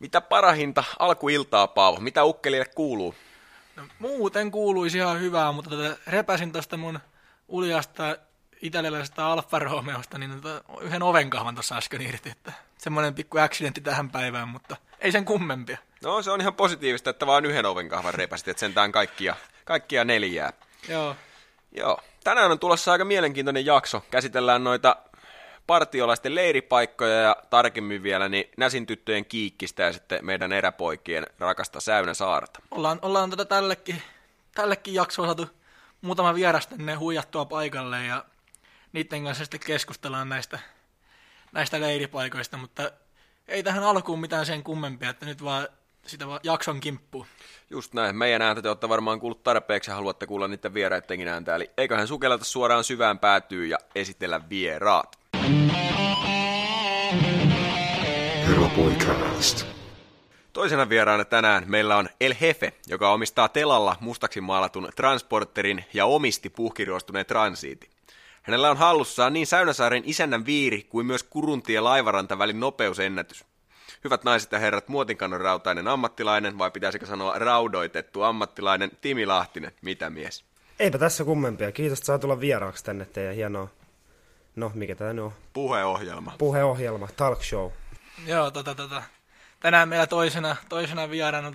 Mitä parahinta alkuiltaa, Paavo? Mitä ukkelille kuuluu? No, muuten kuuluisi ihan hyvää, mutta repäsin tästä mun uljasta italialaisesta Alfa Romeosta niin yhden ovenkahvan tuossa äsken irti. Että semmoinen pikku accidentti tähän päivään, mutta ei sen kummempia. No se on ihan positiivista, että vaan yhden ovenkahvan repäsit, että sentään kaikkia neljää. Joo. Joo. Tänään on tulossa aika mielenkiintoinen jakso. Käsitellään noita partiolaisten leiripaikkoja ja tarkemmin vielä niin Näsin tyttöjen Kiikkistä ja sitten meidän eräpoikien rakasta Säynäsaarta. Ollaan tällekin jaksoon saatu muutama vieras tänne huijattua paikalle ja niiden kanssa sitten keskustellaan näistä leiripaikoista, mutta ei tähän alkuun mitään sen kummempia, että nyt vaan sitä jakson kimppuun. Just näin. Meidän ääntä te olette varmaan kuullut tarpeeksi ja haluatte kuulla niiden vieraidenkin ääntä, eli eiköhän sukellata suoraan syvään päätyyn ja esitellä vieraat. Toisena vieraana tänään meillä on El Hefe, joka omistaa telalla mustaksi maalatun transporterin ja omisti puhkiruostuneen Transiitin. Hänellä on hallussaan niin Säynäsaaren isännän viiri kuin myös Kuruntie ja Laivaranta välin nopeusennätys. Hyvät naiset ja herrat, muotinkannon rautainen ammattilainen, vai pitäisikö sanoa raudoitettu ammattilainen, Timi Lahtinen, mitä mies? Eipä tässä kummempia, kiitos, että saa tulla vieraaksi tänne teidän hienoa. No, mikä tämä nyt on? Puheohjelma, talk show. Joo, tänään meillä toisena vieraana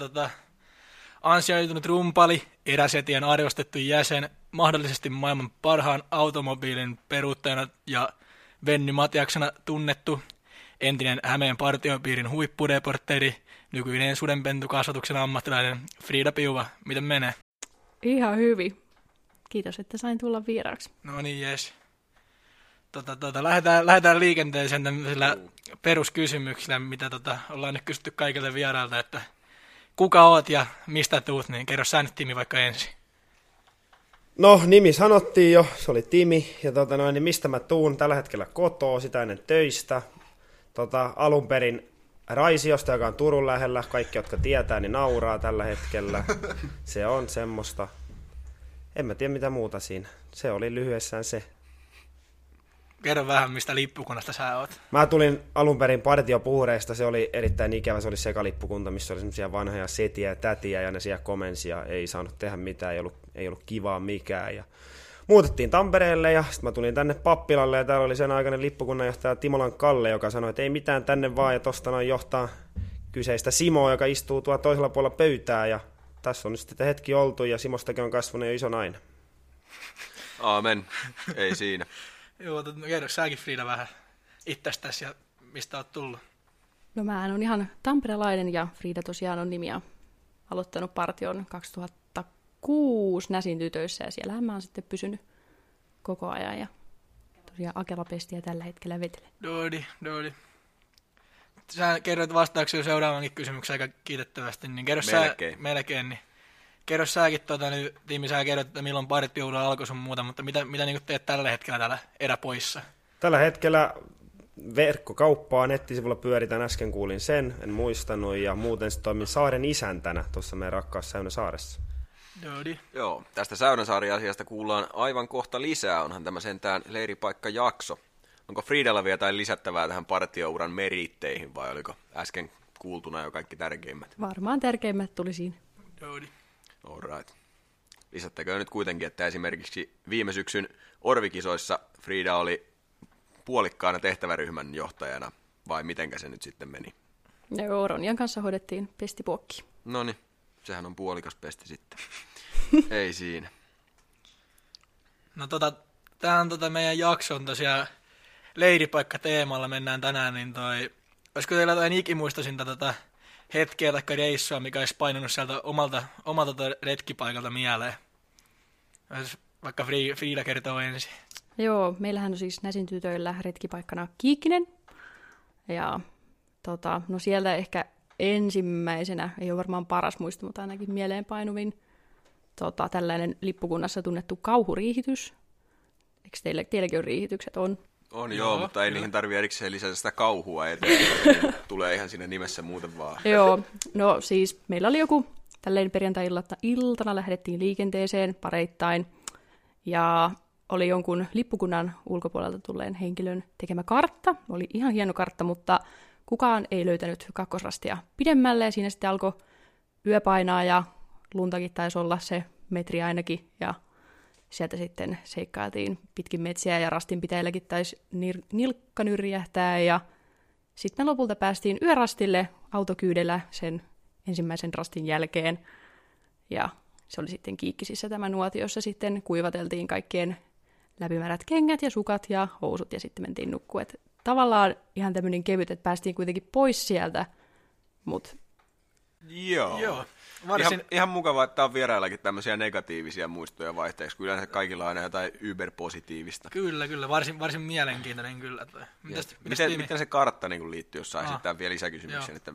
ansioitunut rumpali, eräsetien arvostettu jäsen, mahdollisesti maailman parhaan automobiilin peruuttajana ja Venny Matjaksana tunnettu, entinen Hämeen partiopiirin huippureportteri, nykyinen sudenpentukasvatuksen ammattilainen Frida Piuva. Miten menee? Ihan hyvin. Kiitos, että sain tulla vieraaksi. No niin, jes. Lähdetään liikenteeseen tämmöisillä peruskysymyksillä, mitä ollaan nyt kysytty kaikilta vierailta, että kuka oot ja mistä tuut, niin kerro sä nyt, Timi, vaikka ensin. No, nimi sanottiin jo, se oli Timi, ja niin mistä mä tuun tällä hetkellä kotoa, sitä ennen töistä, alun perin Raisiosta, joka on Turun lähellä, kaikki jotka tietää, niin nauraa tällä hetkellä, se on semmoista, en mä tiedä mitä muuta siinä, se oli lyhyessään se. Kerro vähän, mistä lippukunnasta sä oot. Mä tulin alun perin partiopuureista, se oli erittäin ikävä, se oli sekalippukunta, missä oli semmoisia vanhoja setiä ja tätiä, ja ne siellä komensia, ei saanut tehdä mitään, ei ollut kivaa mikään. Ja muutettiin Tampereelle, ja sitten mä tulin tänne Pappilalle, ja täällä oli sen aikainen lippukunnanjohtaja Timolan Kalle, joka sanoi, että ei mitään tänne vaan, ja tosta noin johtaa kyseistä Simoa, joka istuu tuolla toisella puolella pöytää, ja tässä on nyt sitten hetki oltu, ja Simostakin on kasvanut jo iso nainen. Aamen, ei siinä. Joo, kerro säkin, Frida, vähän itsestäsi ja mistä olet tullut? No mä oon ihan tamperelainen ja Frida tosiaan on nimi ja aloittanut partion 2006 Näsin tytöissä ja siellähän mä oon sitten pysynyt koko ajan ja tosiaan akelapestiä tällä hetkellä vetelen. Doodi. Sä kerroit vastauksia seuraavankin kysymykseen aika kiitettävästi, niin kerro melkein niin. Kerro säkin, Timi, sä kerrot, että milloin partioura alkoi sun muuta, mutta mitä niin teet tällä hetkellä täällä eräpoissa? Tällä hetkellä verkkokauppaa nettisivulla pyöritän, äsken kuulin sen, en muistanut, ja muuten sitten toimin saaren isäntänä tuossa meidän rakkaassa Säynäsaaressa. Joo, tästä Säynäsaari-asiasta kuullaan aivan kohta lisää, onhan tämä sentään leiripaikkajakso. Onko Fridalla vielä jotain lisättävää tähän partiouran meritteihin vai oliko äsken kuultuna jo kaikki tärkeimmät? Varmaan tärkeimmät tuli siinä. Doodi. Alright. Lisättäköön nyt kuitenkin, että esimerkiksi viime syksyn orvikisoissa Frida oli puolikkaana tehtäväryhmän johtajana, vai mitenkä se nyt sitten meni? Joo, Ronjan kanssa hoidettiin pestipuokki. Noniin, sehän on puolikas pesti sitten. Ei siinä. No tää on meidän jakson tosiaan leiripaikkateemalla mennään tänään, niin olisiko teillä jotain ikimuistoisinta hetkeä tai reissua, mikä olisi painunut sieltä omalta retkipaikalta mieleen. Vaikka Frida kertoo ensin. Joo, meillähän on siis Näsin tytöillä retkipaikkana Kiikkinen. Ja no siellä ehkä ensimmäisenä, ei ole varmaan paras muisto, mutta ainakin mieleenpainuvin, tällainen lippukunnassa tunnettu kauhuriihitys. Eikö teilläkin on riihitykset? On joo, mutta ei niihin tarvitse erikseen lisätä sitä kauhua, tulee ihan siinä nimessä muuten vaan. Joo, no siis meillä oli joku tälleen perjantai-iltana lähdettiin liikenteeseen pareittain ja oli jonkun lippukunnan ulkopuolelta tulleen henkilön tekemä kartta. Oli ihan hieno kartta, mutta kukaan ei löytänyt kakkosrastia pidemmälle, ja siinä sitten alkoi yö painaa, ja luntakin taisi olla se metri ainakin, ja sieltä sitten seikkailtiin pitkin metsiä, ja rastinpitäjälläkin taisi nilkka nyrjähtää, ja sitten me lopulta päästiin yörastille autokyydellä sen ensimmäisen rastin jälkeen, ja se oli sitten Kiikkisissä tämä nuotio, jossa sitten kuivateltiin kaikkien läpimärät kengät ja sukat ja housut, ja sitten mentiin nukkumaan. Tavallaan ihan tämmöinen kevyt, että päästiin kuitenkin pois sieltä, mut Joo. Varsin ihan mukavaa, että on vieraillakin tämmöisiä negatiivisia muistoja vaihteeksi. Kyllä kaikilla on aina jotain yberpositiivista. Kyllä. Varsin mielenkiintoinen kyllä. Miten se kartta niin liittyy, jos saisit tämän vielä lisäkysymyksen, että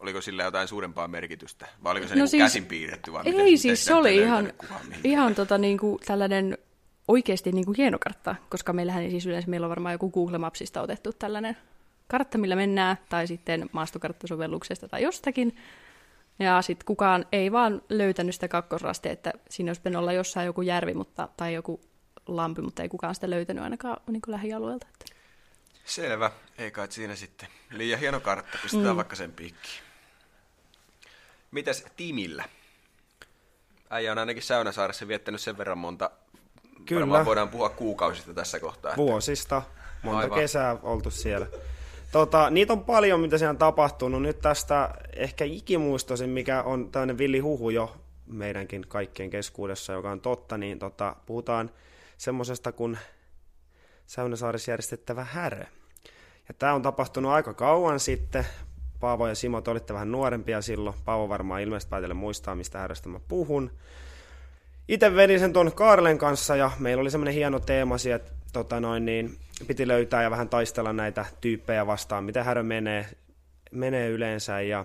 oliko sillä jotain suurempaa merkitystä? Vai oliko se niin siis käsin piirretty? Vai ei, siis se oli ihan tällainen oikeasti hieno kartta, koska meillähän siis yleensä meillä on varmaan joku Google Mapsista otettu tällainen kartta, millä mennään, tai sitten maastokarttasovelluksesta tai jostakin. Ja sitten kukaan ei vaan löytänyt sitä kakkosrastia, että siinä olisi pitänyt olla jossain joku järvi tai joku lampi, mutta ei kukaan sitä löytänyt ainakaan niin lähialueelta. Selvä, ei kai siinä sitten. Liian hieno kartta, pistetään vaikka sen piikkiin. Mitäs Timillä? Äijä on ainakin Säynäsaaressa viettänyt sen verran monta, kyllä, varmaan voidaan puhua kuukausista tässä kohtaa. Vuosista, monta kesää oltu siellä. Niitä on paljon, mitä siellä on tapahtunut. Nyt tästä ehkä ikimuistoisin, mikä on tämmöinen villihuhu jo meidänkin kaikkien keskuudessa, joka on totta, niin puhutaan semmoisesta kuin Säynäsaarissa järjestettävä härö. Ja tämä on tapahtunut aika kauan sitten. Paavo ja Simo, te olitte vähän nuorempia silloin. Paavo varmaan ilmeisesti päätellen muistaa, mistä häröstä mä puhun. Itse vedin sen tuon Karlen kanssa, ja meillä oli semmoinen hieno teema siellä, piti löytää ja vähän taistella näitä tyyppejä vastaan, miten härö menee yleensä. Ja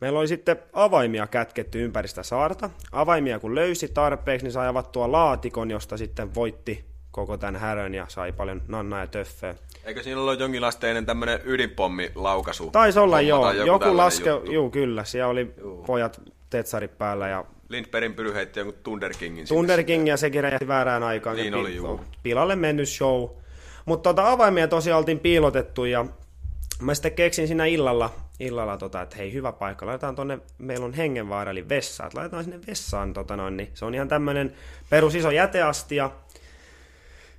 meillä oli sitten avaimia kätketty ympäri sitä saarta. Avaimia kun löysi tarpeeksi, niin sai avattua laatikon, josta sitten voitti koko tämän härön ja sai paljon nannaa ja töfföä. Eikö siinä ollut jonkinlaista ennen tämmöinen ydinpommilaukasu? Taisi olla joku kyllä, siellä oli pojat tetsarit päällä ja Lindbergin pyry heitti jonkun Thunderkingin. Thunderking ja sekin räjähti väärään aikaan. Niin oli, pilalle mennyt show. Mutta avaimia tosiaan oltiin piilotettu, ja mä sitten keksin siinä illalla että hei, hyvä paikka, laitetaan tuonne, meillä on hengenvaara, eli vessa, että laitetaan sinne vessaan, niin se on ihan tämmöinen perus iso jäteastia,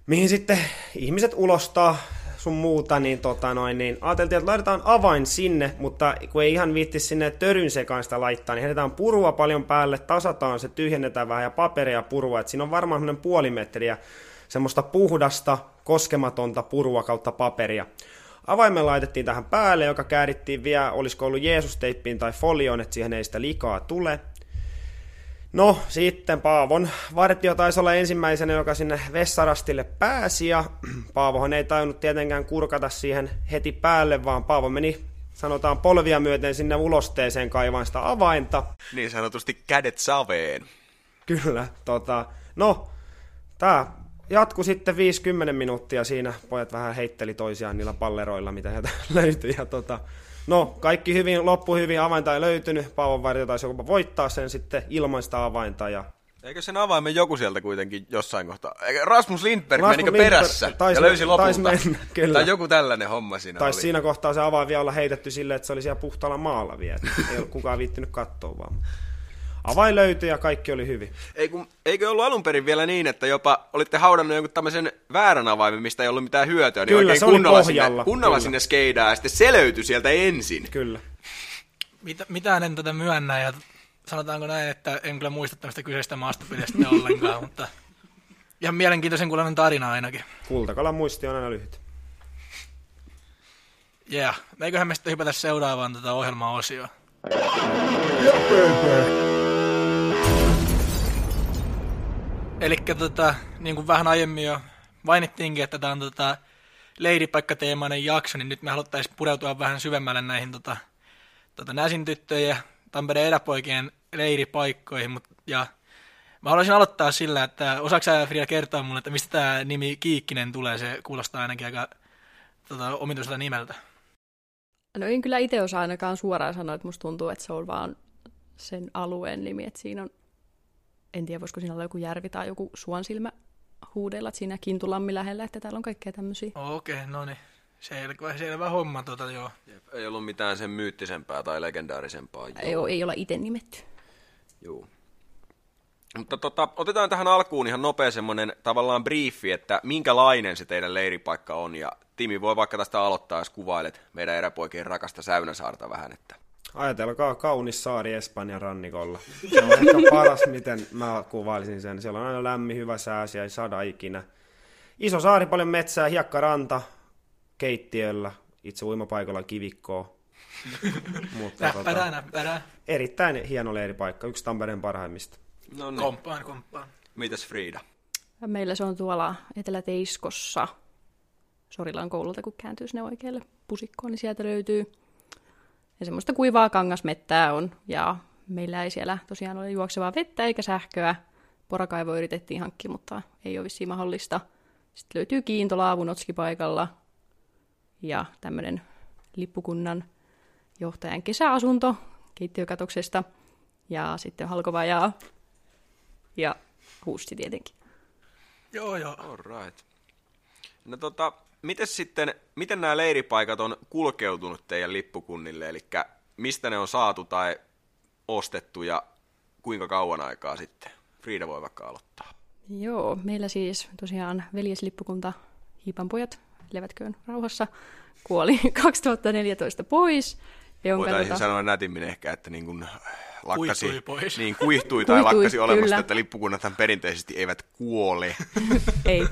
mihin sitten ihmiset ulostaa sun muuta, niin ajateltiin, että laitetaan avain sinne, mutta kun ei ihan viittisi sinne töryn sekaan sitä laittaa, niin heitetään purua paljon päälle, tasataan se, tyhjennetään vähän ja paperia purua, että siinä on varmaan semmoinen puoli metriä semmoista puhdasta, koskematonta purua kautta paperia. Avaimen laitettiin tähän päälle, joka käärittiin vielä, olisiko ollut Jeesusteippiin tai folioon, että siihen ei sitä likaa tule. No, sitten Paavon vartio taisi olla ensimmäisenä, joka sinne vessarastille pääsi, ja Paavohan ei tajunnut tietenkään kurkata siihen heti päälle, vaan Paavo meni, sanotaan, polvia myöten sinne ulosteeseen kaivaan sitä avainta. Niin sanotusti kädet saveen. Kyllä, tää jatkui sitten 50 minuuttia siinä, pojat vähän heitteli toisiaan niillä palleroilla, mitä sieltä löytyi, ja kaikki hyvin, loppu hyvin, avainta ei löytynyt, Paavon vartio taisi joku voittaa sen sitten ilman sitä avainta. Ja eikö sen avaimen joku sieltä kuitenkin jossain kohtaa? Rasmus Lindberg menikö perässä ja löysi lopulta? Tai joku tällainen homma siinä oli. Taisi siinä kohtaa se avain vielä olla heitetty silleen, että se oli siellä puhtaalla maalla vielä, ei ole kukaan viittinyt katsoa vaan. Avain löytyi ja kaikki oli hyvin. Eikö ollut alun perin vielä niin, että jopa olitte haudannut jonkun tämmöisen väärän avaimen, mistä ei ollut mitään hyötyä, niin kyllä, oikein kunnolla sinne skeidää, ja sitten se löytyi sieltä ensin. Kyllä. Mitään en tätä myönnä, ja sanotaanko näin, että en kyllä muista tämmöistä kyseistä maastopelistä ollenkaan, mutta ihan mielenkiintoisen kuulemman tarina ainakin. Kultakalan muisti on aina lyhyt. Yeah. Eiköhän me sitten hypätä seuraavaan tätä ohjelmaosioa. Elikkä niin kuin vähän aiemmin jo mainittiinkin, että tämä on leiripaikkateemainen jakso, niin nyt me haluttaisiin pureutua vähän syvemmälle näihin Näsin tyttöjen ja Tampereen eräpoikien leiripaikkoihin. Ja mä haluaisin aloittaa sillä, että osaatko sä, Frida, kertoa mulle, että mistä tämä nimi Kiikkinen tulee? Se kuulostaa ainakin aika omituiselta nimeltä. No en kyllä itse osaa ainakaan suoraan sanoa, että musta tuntuu, että se on vaan sen alueen nimi, että siinä on, en tiedä, voisiko siinä olla joku järvi tai joku suonsilmä huudella, että siinä Kintulammi lähellä, että täällä on kaikkea tämmöisiä. Okei, no niin. Selvä homma, joo. Ei ollut mitään sen myyttisempää tai legendaarisempaa. Joo, ei olla itse nimetty. Joo. Mutta otetaan tähän alkuun ihan nopea semmoinen tavallaan briefi, että minkälainen se teidän leiripaikka on. Ja Timi voi vaikka tästä aloittaa, jos kuvailet meidän eräpoikien rakasta Säynäsaarta vähän. Että. Ajatelkaa kaunis saari Espanjan rannikolla. Se on ehkä paras, miten mä kuvailisin sen. Siellä on aina lämmin, hyvä sää, siellä ei sada ikinä. Iso saari, paljon metsää, hiekkaranta. Keittiöllä, itse uimapaikalla kivikkoa. Erittäin hieno leiripaikka, yksi Tampereen parhaimmista. No niin. Komppaan. Mitäs Frida? Meillä se on tuolla Etelä-Teiskossa, Sorilan koululta, kun kääntyy sinne oikealle pusikkoon, niin sieltä löytyy. Ja semmoista kuivaa kangasmettää on, ja meillä ei siellä tosiaan ole juoksevaa vettä eikä sähköä. Porakaivoa yritettiin hankkia, mutta ei ole vissiin mahdollista. Sitten löytyy kiintola avunotskipaikalla. Ja tämmöinen lippukunnan johtajan kesäasunto keittiökatoksesta ja sitten halkovajaa ja huusti tietenkin. Joo. Alright. No miten nämä leiripaikat on kulkeutunut teidän lippukunnille? Eli mistä ne on saatu tai ostettu ja kuinka kauan aikaa sitten? Frida voi vaikka aloittaa. Joo, meillä siis tosiaan veljeslippukunta Hiipanpojat. Levätköön rauhassa, kuoli 2014 pois. Voitaisiin sanoa nätimmin ehkä, että niin kuin lakkasi, kuihtui tai lakkasi olemasta, että lippukunnathan perinteisesti eivät kuole. Ei,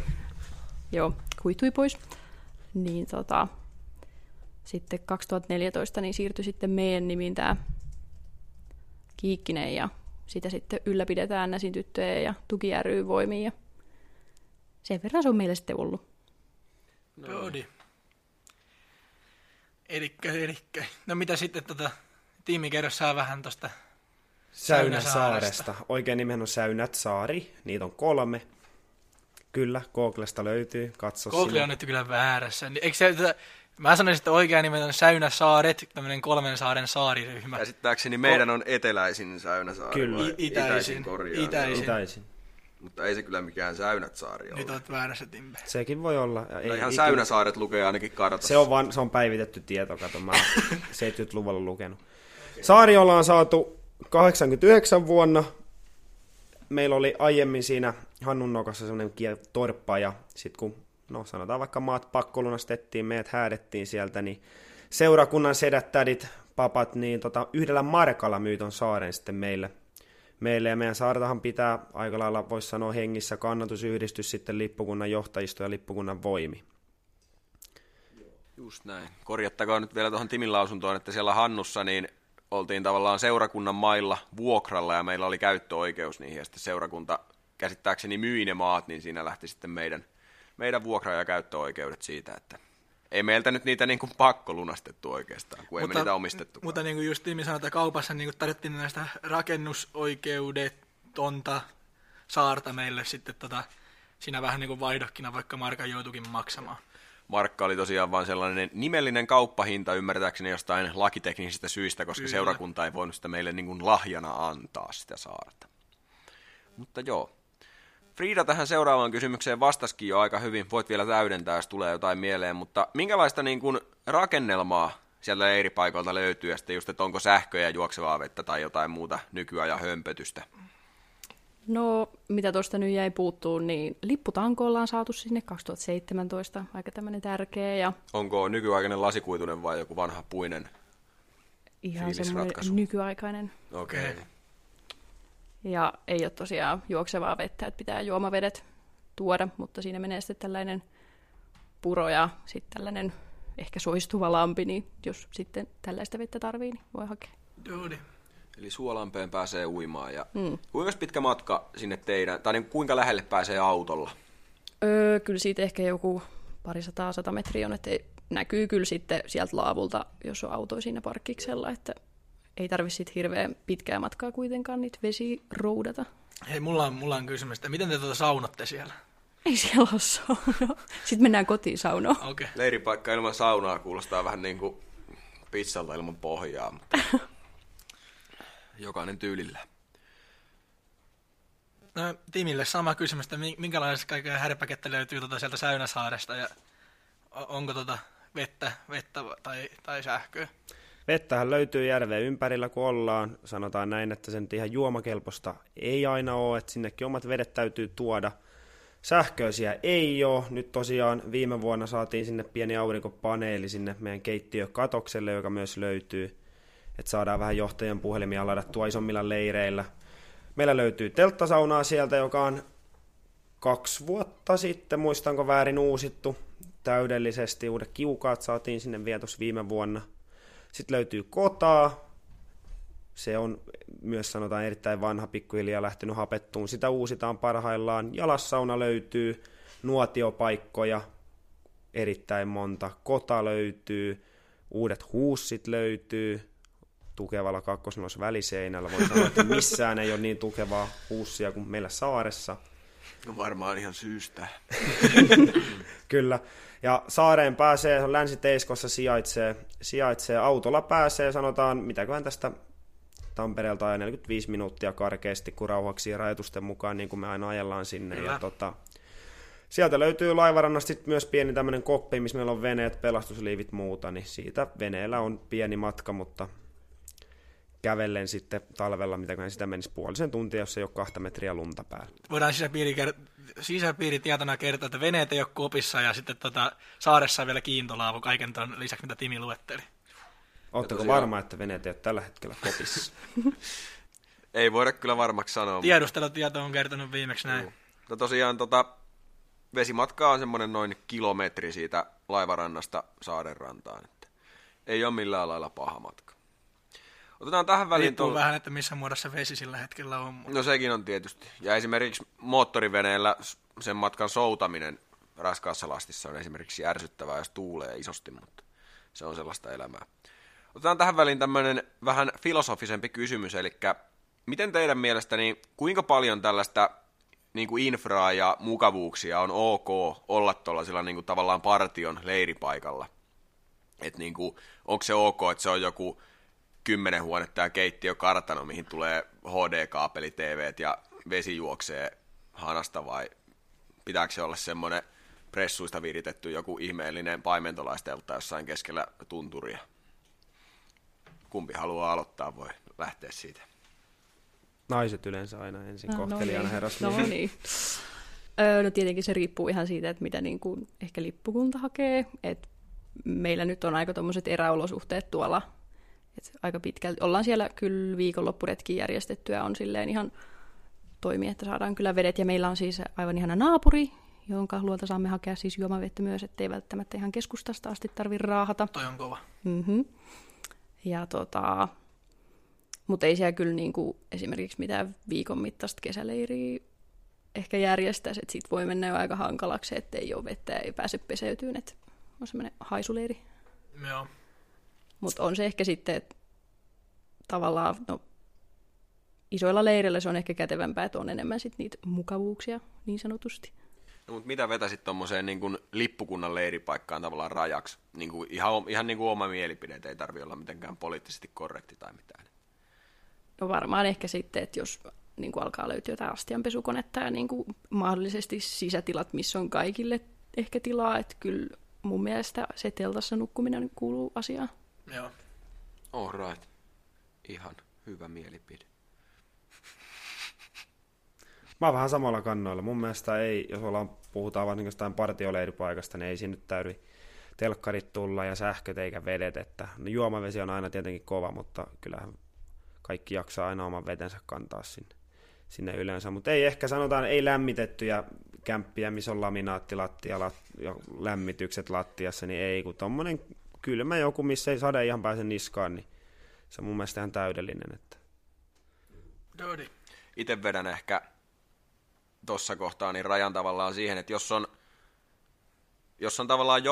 joo, kuihtui pois. Niin, sitten 2014 niin siirtyi sitten meidän nimiin tämä Kiikkinen ja sitä sitten ylläpidetään Näsin Tyttöjen ja Tuki ry voimiin ja sen verran se on meillä sitten ollut. Noin. Erikkä. No mitä sitten Timi kerro saa vähän tuosta Säynäsaaresta. Oikein nimen on Säynäsaari. Niitä on 3. Kyllä, Googlesta löytyy. Katso Google sinne. On nyt kyllä väärässä. Eikö se, mä sanoisin, että oikea nimen on Säynäsaaret, tämmöinen 3 saaren saariryhmä. Käsittääkseni meidän on eteläisin Säynäsaari. Kyllä, itäisin. Mutta ei se kyllä mikään Säynäsaari ole. Nyt olet väärässä, Timpe. Sekin voi olla. Ei, ihan Säynäsaaret lukee ainakin kartassa. Se on päivitetty tieto, kato. Mä 70-luvulla lukenut. Saari ollaan saatu 89 vuonna. Meillä oli aiemmin siinä Hannun nokassa semmoinen torppa. Ja sitten kun, sanotaan vaikka maat pakkolunastettiin, meidät häädettiin sieltä, niin seurakunnan sedät, tädit, papat, niin yhdellä markalla myy ton saaren sitten meille. Meille ja meidän saartahan pitää aika lailla, voisi sanoa, hengissä kannatusyhdistys, sitten lippukunnan johtajisto ja lippukunnan voimi. Just näin. Korjattakaa nyt vielä tuohon Timin lausuntoon, että siellä Hannussa niin oltiin tavallaan seurakunnan mailla vuokralla ja meillä oli käyttöoikeus niihin. Ja sitten seurakunta käsittääkseni myi ne maat, niin siinä lähti sitten meidän vuokra- ja käyttöoikeudet siitä, että ei meiltä nyt niitä niin kuin pakko lunastettu oikeastaan, kun ei me niitä omistettukaan. Mutta niin kuin just Timi sanoi, että kaupassa niin kuin tarjottiin näistä rakennusoikeudetonta saarta meille sitten siinä vähän niin kuin vaihdokkina, vaikka markka joutuikin maksamaan. Markka oli tosiaan vaan sellainen nimellinen kauppahinta ymmärtääkseni jostain lakiteknisistä syistä, koska seurakunta ei voinut sitä meille niin kuin lahjana antaa sitä saarta. Mutta joo. Frida tähän seuraavaan kysymykseen vastasikin jo aika hyvin. Voit vielä täydentää, jos tulee jotain mieleen, mutta minkälaista niin kuin rakennelmaa sieltä leiripaikoilta löytyy ja sitten just, että onko sähköä ja juoksevaa vettä tai jotain muuta nykyajan hömpötystä? No, mitä tuosta nyt jäi puuttuun, niin lipputanko ollaan saatu sinne 2017, aika tämmöinen tärkeä. Ja onko nykyaikainen lasikuitunen vai joku vanha puinen ihan semmoinen nykyaikainen. Okei. Ja ei ole tosiaan juoksevaa vettä, että pitää juomavedet tuoda, mutta siinä menee sitten tällainen puro ja sitten tällainen ehkä soistuva lampi, niin jos sitten tällaista vettä tarvii, niin voi hakea. Joo. Eli suolampeen pääsee uimaan. Ja kuinka pitkä matka sinne teidän, tai niin kuinka lähelle pääsee autolla? Kyllä siitä ehkä joku 200-100 metriä on, että näkyy kyllä sitten sieltä laavulta, jos on auto siinä parkkiksella, että ei tarvitse sitten hirveän pitkää matkaa kuitenkaan niitä vesiä roudata. Hei, mulla on kysymys, että miten te saunotte siellä? Ei siellä ole saunaa. Sitten mennään kotiin saunaan. Okay. Leiripaikka ilman saunaa kuulostaa vähän niin kuin pizzalta ilman pohjaa, mutta jokainen tyylillä. No, Timille sama kysymys, että minkälaista kaikkea härpäkettä löytyy sieltä Säynäsaaresta ja onko vettä tai sähköä. Vettähän löytyy järven ympärillä, kun ollaan. Sanotaan näin, että se nyt ihan juomakelpoista ei aina ole, että sinnekin omat vedet täytyy tuoda. Sähköisiä ei ole. Nyt tosiaan viime vuonna saatiin sinne pieni aurinkopaneeli sinne meidän keittiökatokselle, joka myös löytyy. Että saadaan vähän johtajan puhelimia ladattua isommilla leireillä. Meillä löytyy telttasaunaa sieltä, joka on 2 vuotta sitten, muistanko väärin, uusittu täydellisesti. Uudet kiukaat saatiin sinne vielä tuossa viime vuonna. Sitten löytyy kotaa. Se on myös, sanotaan, erittäin vanha, pikkuhiljaa lähtenyt hapettuun. Sitä uusitaan parhaillaan. Jalassauna löytyy, nuotiopaikkoja erittäin monta. Kota löytyy, uudet huussit löytyy. Tukevalla kakkosnelos väliseinällä. Voin sanoa, että missään ei ole niin tukevaa huussia kuin meillä saaressa. No varmaan ihan syystä. Kyllä. Ja saareen pääsee, Länsi-Teiskossa sijaitsee. Autolla pääsee, sanotaan, mitäköhän tästä Tampereelta ajaa 45 minuuttia karkeasti, kun rauhaksi ja rajoitusten mukaan, niin kuin me aina ajellaan sinne. Ja sieltä löytyy laivarannasta myös pieni tämmöinen koppi, missä meillä on veneet, pelastusliivit, muuta, niin siitä veneellä on pieni matka, mutta kävellen sitten talvella, mitäköhän sitä menisi, puolisen tuntia, jos ei ole 2 metriä lunta päällä. Voidaan sisäpiiritietona kertoa, että veneet ei ole kopissa ja sitten saaressa vielä kiintolaavu kaiken ton lisäksi, mitä Timi luetteli. Oletteko varma, että veneet ei ole tällä hetkellä kopissa? Ei voida kyllä varmaksi sanoa. Tiedustelutieto on kertonut viimeksi näin. No tosiaan vesimatkaa on semmoinen noin kilometri siitä laivarannasta saaren rantaan. Että ei ole millään lailla paha matka. Otetaan tähän väliin. Riippuu vähän, että missä muodossa vesi sillä hetkellä on. Mutta no sekin on tietysti. Ja esimerkiksi moottoriveneellä sen matkan soutaminen raskaassa lastissa on esimerkiksi ärsyttävää, jos tuulee isosti, mutta se on sellaista elämää. Otetaan tähän väliin tämmöinen vähän filosofisempi kysymys, eli miten teidän mielestäni, kuinka paljon tällaista niin kuin infraa ja mukavuuksia on ok olla tuollaisilla niin kuin tavallaan partion leiripaikalla? Että niin kuin, onko se ok, että se on joku 10 huonetta ja keittiökartano, mihin tulee HD-kaapeli, TVt ja vesi juoksee hanasta, vai pitääkö se olla semmoinen pressuista viritetty joku ihmeellinen paimentolaisteltta jossain keskellä tunturia? Kumpi haluaa aloittaa, voi lähteä siitä. Naiset yleensä aina ensin kohtelijana herrasmies. No niin. No tietenkin se riippuu ihan siitä, että mitä niin kuin ehkä lippukunta hakee. Et meillä nyt on aika tommoset eräolosuhteet tuolla. Et aika pitkälti ollaan siellä kyllä viikonloppuretkin järjestettyä, on silleen ihan toimi, että saadaan kyllä vedet. Ja meillä on siis aivan ihana naapuri, jonka luolta saamme hakea siis juomavettä myös, ettei välttämättä ihan keskustasta asti tarvitse raahata. Toi on kova. Mm-hmm. Ja mutta ei siellä kyllä niinku esimerkiksi mitään viikon mittaista kesäleiriä ehkä järjestäisi, että siitä voi mennä jo aika hankalaksi, että ei ole vettä, ei pääse peseytyyn, että on semmoinen haisuleiri. Joo. Mutta on se ehkä sitten, että tavallaan isoilla leireillä se on ehkä kätevämpää, että on enemmän sit niitä mukavuuksia niin sanotusti. No, mutta mitä vetäisit tuommoiseen niin kuin lippukunnan leiripaikkaan tavallaan rajaksi? Niin kuin ihan niin kuin oma mielipide, ei tarvitse olla mitenkään poliittisesti korrekti tai mitään. No varmaan ehkä sitten, että jos niin kuin alkaa löytyä jotain astianpesukonetta ja niin kuin mahdollisesti sisätilat, missä on kaikille ehkä tilaa. Että kyllä mun mielestä se teltassa nukkuminen kuuluu asiaan. Joo. All right. Ihan hyvä mielipide. Mä oon vähän samalla kannoilla. Mun mielestä ei, jos puhutaan vaan jostain partioleiripaikasta, niin ei siinä nyt täydy telkkarit tulla ja sähköt eikä vedet. Että, no juomavesi on aina tietenkin kova, mutta kyllähän kaikki jaksaa aina oman vetensä kantaa sinne yleensä. Mutta ei ehkä, sanotaan, ei lämmitettyjä kämppiä, missä on laminaattilattia ja lämmitykset lattiassa, niin ei, kun tommonen kylmä joku, missä ei sade ihan pääse niskaan, niin se on mun mielestä ihan täydellinen. Että itse vedän ehkä tuossa kohtaa niin rajan tavallaan siihen, että jos on tavallaan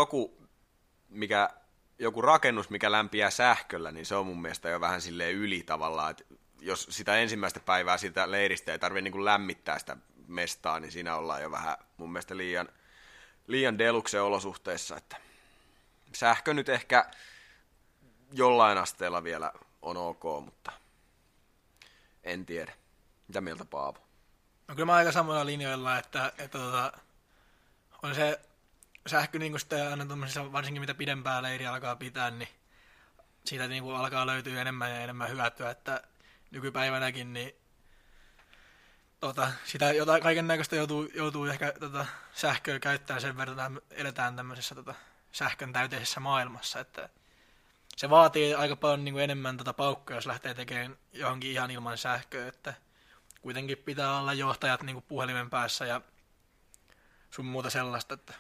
joku rakennus, mikä lämpiää sähköllä, niin se on mun mielestä jo vähän silleen yli tavallaan, että jos sitä ensimmäistä päivää sitä leiristä ei tarvitse niin kuin lämmittää sitä mestaa, niin siinä ollaan jo vähän mun mielestä liian deluxe olosuhteissa, että sähkö nyt ehkä jollain asteella vielä on ok, mutta en tiedä. Mitä mieltä Paavo? No kyllä mä aika samoilla linjoilla, että on se sähkölinkosta ja aina tuollaisissa, varsinkin mitä pidempää leiri alkaa pitää, niin siitä niin kuin alkaa löytyä enemmän ja enemmän hyötyä, että nykypäivänäkin niin sitä jotain kaiken näköistä joutuu ehkä sähköä käyttämään sen verran, että eletään tämmöisessä sähkön täyteisessä maailmassa, että se vaatii aika paljon niin kuin enemmän paukkoa, jos lähtee tekemään johonkin ihan ilman sähköä, että kuitenkin pitää olla johtajat niin kuin puhelimen päässä ja sun muuta sellaista, että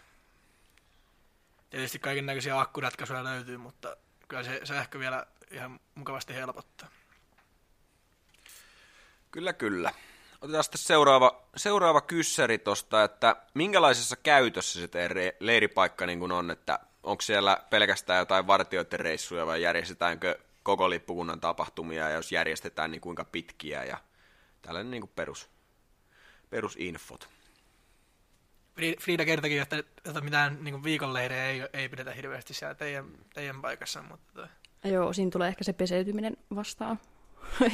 tietysti kaiken näköisiä akkuratkaisuja löytyy, mutta kyllä se sähkö vielä ihan mukavasti helpottaa. Kyllä, kyllä. Otetaan sitten seuraava kyssäri tuosta, että minkälaisessa käytössä se leiripaikka niin kuin on, että onko siellä pelkästään jotain vartijoiden reissuja vai järjestetäänkö koko lippukunnan tapahtumia ja jos järjestetään, niin kuinka pitkiä ja tällainen niin kuin perusinfot. Frida kertakin, että mitään niin kuin viikonleirejä ei pidetä hirveästi siellä teidän paikassa. Mutta... Joo, siinä tulee ehkä se peseytyminen vastaan.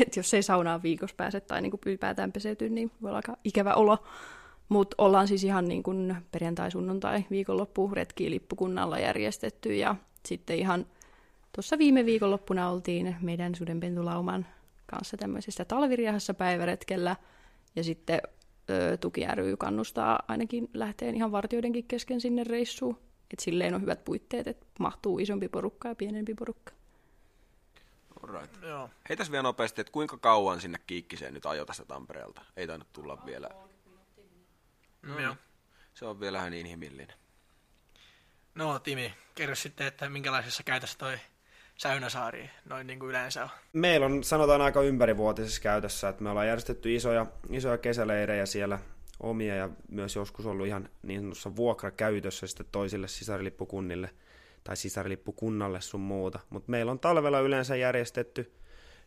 Et jos ei saunaan viikossa pääse tai niin kuin päätään peseytyy, niin voi olla aika ikävä olo. Mutta ollaan siis ihan niin kuin perjantai, sunnuntai, viikonloppu retkiä lippukunnalla järjestetty. Ja sitten ihan tuossa viime viikonloppuna oltiin meidän sudenpentulauman kanssa tämmöisessä talviriahassa päiväretkellä. Ja sitten tuki ry kannustaa ainakin lähteen ihan vartijoidenkin kesken sinne reissuun. Että silleen on hyvät puitteet, että mahtuu isompi porukka ja pienempi porukka. Alright. Joo. Heitäs vielä nopeasti, että kuinka kauan sinne Kiikkiseen nyt ajoi tästä Tampereelta? Ei tainnut tulla vielä. No, se on vielä ihan inhimillinen. No Timi, kerro sitten, että minkälaisessa käytössä toi Säynäsaari noin niin kuin yleensä on? Meillä on sanotaan aika ympärivuotisessa käytössä, että me ollaan järjestetty isoja kesäleirejä siellä omia ja myös joskus ollut ihan niin sanotussa vuokrakäytössä sitten toisille sisarilippukunnille tai sisarilippukunnalle sun muuta. Mutta meillä on talvella yleensä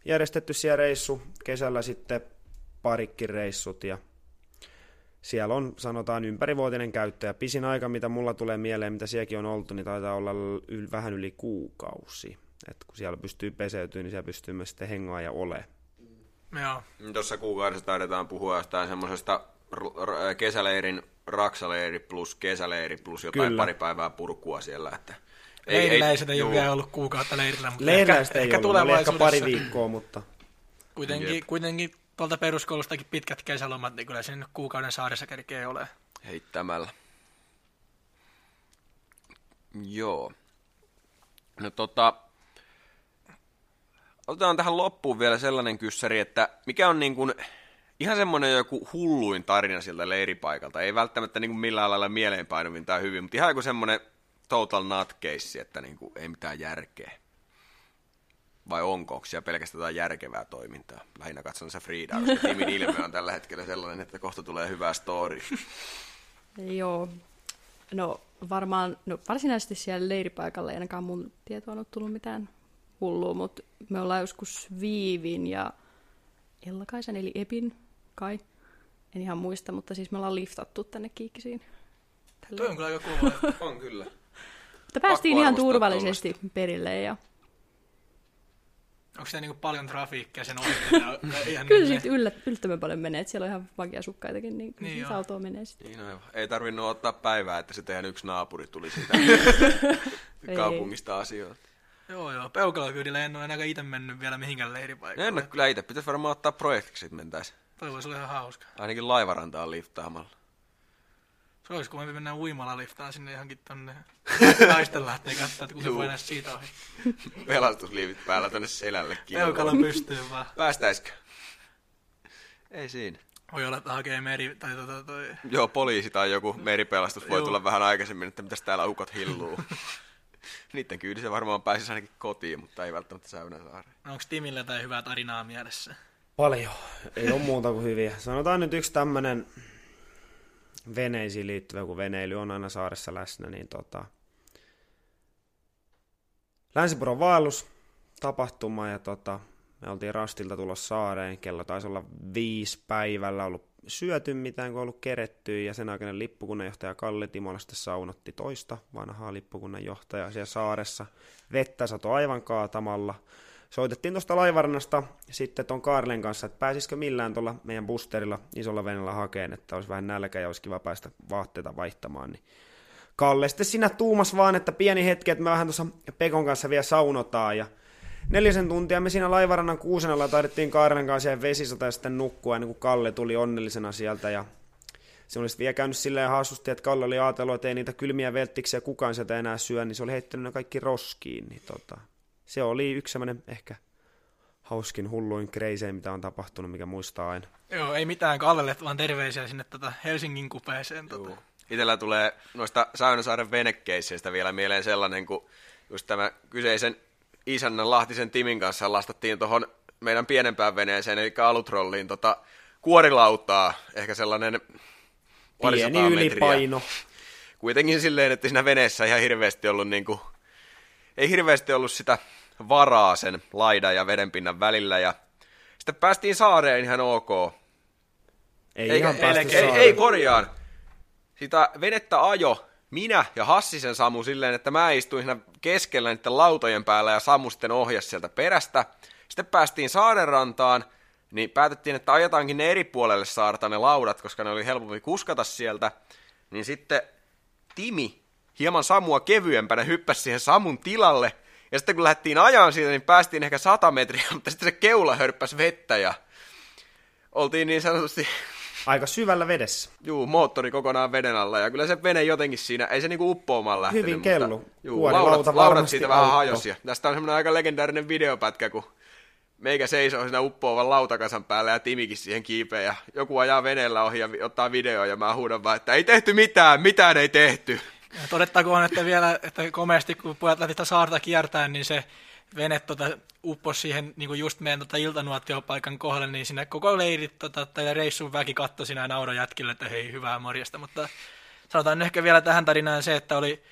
järjestetty siellä reissu, kesällä sitten parikin reissut ja siellä on, sanotaan, ympärivuotinen käyttö, ja pisin aika, mitä mulla tulee mieleen, mitä sielläkin on oltu, niin taitaa olla vähän yli kuukausi. Et kun siellä pystyy peseytymään, niin siellä pystyy myös sitten hengaa ja olemaan. Joo. Tuossa kuukaudessa taidetaan puhua jostain semmoisesta kesäleirin, raksaleiri plus jotain kyllä. Pari päivää purkua siellä. Että leiriläiset ei ole vielä ollut kuukautta leirillä, mutta ehkä pari viikkoa, mutta... Kuitenkin... Tuolta peruskoulustakin pitkät kesälomat, niin kyllä siinä kuukauden saaressa kerkee ole. Heittämällä. Joo. No otetaan tähän loppuun vielä sellainen kyssäri, että mikä on niin kuin ihan semmoinen joku hulluin tarina sieltä leiripaikalta. Ei välttämättä niin kuin millään lailla mieleenpainuvin tai hyvin, mutta ihan joku semmoinen total nut case, että niin kuin ei mitään järkeä. Vai onko siellä pelkästään järkevää toimintaa? Lähinnä katson se Fridaa, koska Timin ilme on tällä hetkellä sellainen, että kohta tulee hyvä story. Joo. No varmaan, varsinaisesti siellä leiripaikalla ei ainakaan mun tietoa ole tullut mitään hullua, mutta me ollaan joskus Viivin ja Ellakaisen, eli Epin kai. En ihan muista, mutta siis me ollaan liftattu tänne Kiikkisiin. Toi on kyllä aika kova. On kyllä. Mutta päästiin ihan turvallisesti perille ja... Onko siellä niin paljon trafiikkia sen oikein? Kyllä siitä yllättävän paljon menee, että siellä on ihan vakiasukkaitakin, niin kyllä niin autoa menee sitten. Niin aivan. Ei tarvinnut ottaa päivää, että se teidän yksi naapuri tuli siitä kaupungista asioita. Joo, Peukalokyydillä en ole ainakaan itse mennyt vielä mihinkään leiripaikalle. En ole kyllä itse, pitäisi varmaan ottaa projektiksi, että mentäisiin. Toi voisi olla ihan hauska. Ainakin laivarantaan liftaamalla. Se olisi kovempi mennä uimalla liftaan sinne johonkin tonne naisten lähtee katsoa, että kuinka voi näistä siitä ohi. Pelastusliivit päällä tonne selälle kiinni. Peukalla pystyy vaan. Päästäisikö? Ei siinä. Voi olla, että hakee meri tai toi. Joo, poliisi tai joku meripelastus voi tulla vähän aikaisemmin, että mitäs täällä ukot hilluu. Niitten kyydissä varmaan pääsisi ainakin kotiin, mutta ei välttämättä Säynäsaareen. No, onko Timillä tai hyvää tarinaa mielessä? Paljon. Ei ole muuta kuin hyviä. Sanotaan nyt yksi tämmönen... veneisiin liittyvä, kun veneily on aina saaressa läsnä, niin Länsipuron vaellus tapahtuma ja me oltiin Rastilta tulossa saareen, kello taisi olla 5 päivällä, ollut syöty mitään, kun ollut keretty, ja sen aikana lippukunnanjohtaja Kalle Timolasta saunotti toista vanhaa lippukunnanjohtajaa siellä saaressa, vettä satoi aivan kaatamalla. Soitettiin tuosta laivarannasta sitten tuon Karlen kanssa, että pääsisikö millään tuolla meidän busterilla isolla veneellä hakeen, että olisi vähän nälkä ja olisi kiva päästä vaatteita vaihtamaan. Niin Kalle sitten sinä tuumas vaan, että pieni hetki, että me vähän tuossa Pekon kanssa vielä saunotaan. Ja 4 tuntia me siinä laivarannan kuusenalla taidettiin Kaaren kanssa siihen vesisota ja sitten nukkua, ennen kuin Kalle tuli onnellisena sieltä. Ja se oli sitten vielä käynyt silleen hassusti, että Kalle oli ajatellut, että ei niitä kylmiä velttiksiä kukaan sieltä enää syö, niin se oli heittänyt ne kaikki roskiin. Niin se oli yksi semmoinen ehkä hauskin, hulluin, crazy, mitä on tapahtunut, mikä muistaa aina. Joo, ei mitään Kallelle, vaan terveisiä sinne Helsingin kupeeseen. Itellä tulee noista Säynäsaaren venekkeisseistä vielä mieleen sellainen, kun just tämä kyseisen isännän Lahtisen Timin kanssa lastattiin tuohon meidän pienempään veneeseen, eli alutrolliin kuorilautaa, ehkä sellainen parisataa metriä. Pieni ylipaino. Kuitenkin silleen, että siinä veneessä ihan hirveästi ollut ei hirveästi ollut sitä varaa sen laidan ja vedenpinnan välillä, ja sitten päästiin saareen ihan ok. Ei korjaan. Sitä venettä ajo minä ja Hassisen Samu silleen, että mä istuin siinä keskellä niiden lautojen päällä ja Samu sitten ohjasi sieltä perästä. Sitten päästiin saaren rantaan, niin päätettiin, että ajetaankin ne eri puolelle saarta ne laudat, koska ne oli helpompi kuskata sieltä. Niin sitten Timi hieman Samua kevyempänä hyppäsi siihen Samun tilalle. Ja sitten kun lähdettiin ajaan siitä, niin päästiin ehkä 100 metriä, mutta sitten se keula hörppäsi vettä ja oltiin niin sanotusti aika syvällä vedessä. Juu, moottori kokonaan veden alla, ja kyllä se vene jotenkin siinä, ei se niinku uppoamaan lähtenyt. Hyvin kellu. Juu, laudat siitä vähän hajosi. Tästä on semmoinen aika legendaarinen videopätkä, kun meikä seisoo siinä uppoavan lautakasan päällä ja Timikin siihen kiipeä, ja joku ajaa veneellä ohi ja ottaa videoa, ja mä huudan vaan, että ei tehty mitään ei tehty. Ja todettakoon, että vielä että komeasti, kun pojat lähti sitä saarta kiertämään, niin se vene upposi siihen niin just meidän iltanuottiopaikan kohdalle, niin siinä koko leirit tai reissun väki katsoi sinä nauroi jätkille, että hei, hyvää morjesta. Mutta sanotaan ehkä vielä tähän tarinaan se, että oli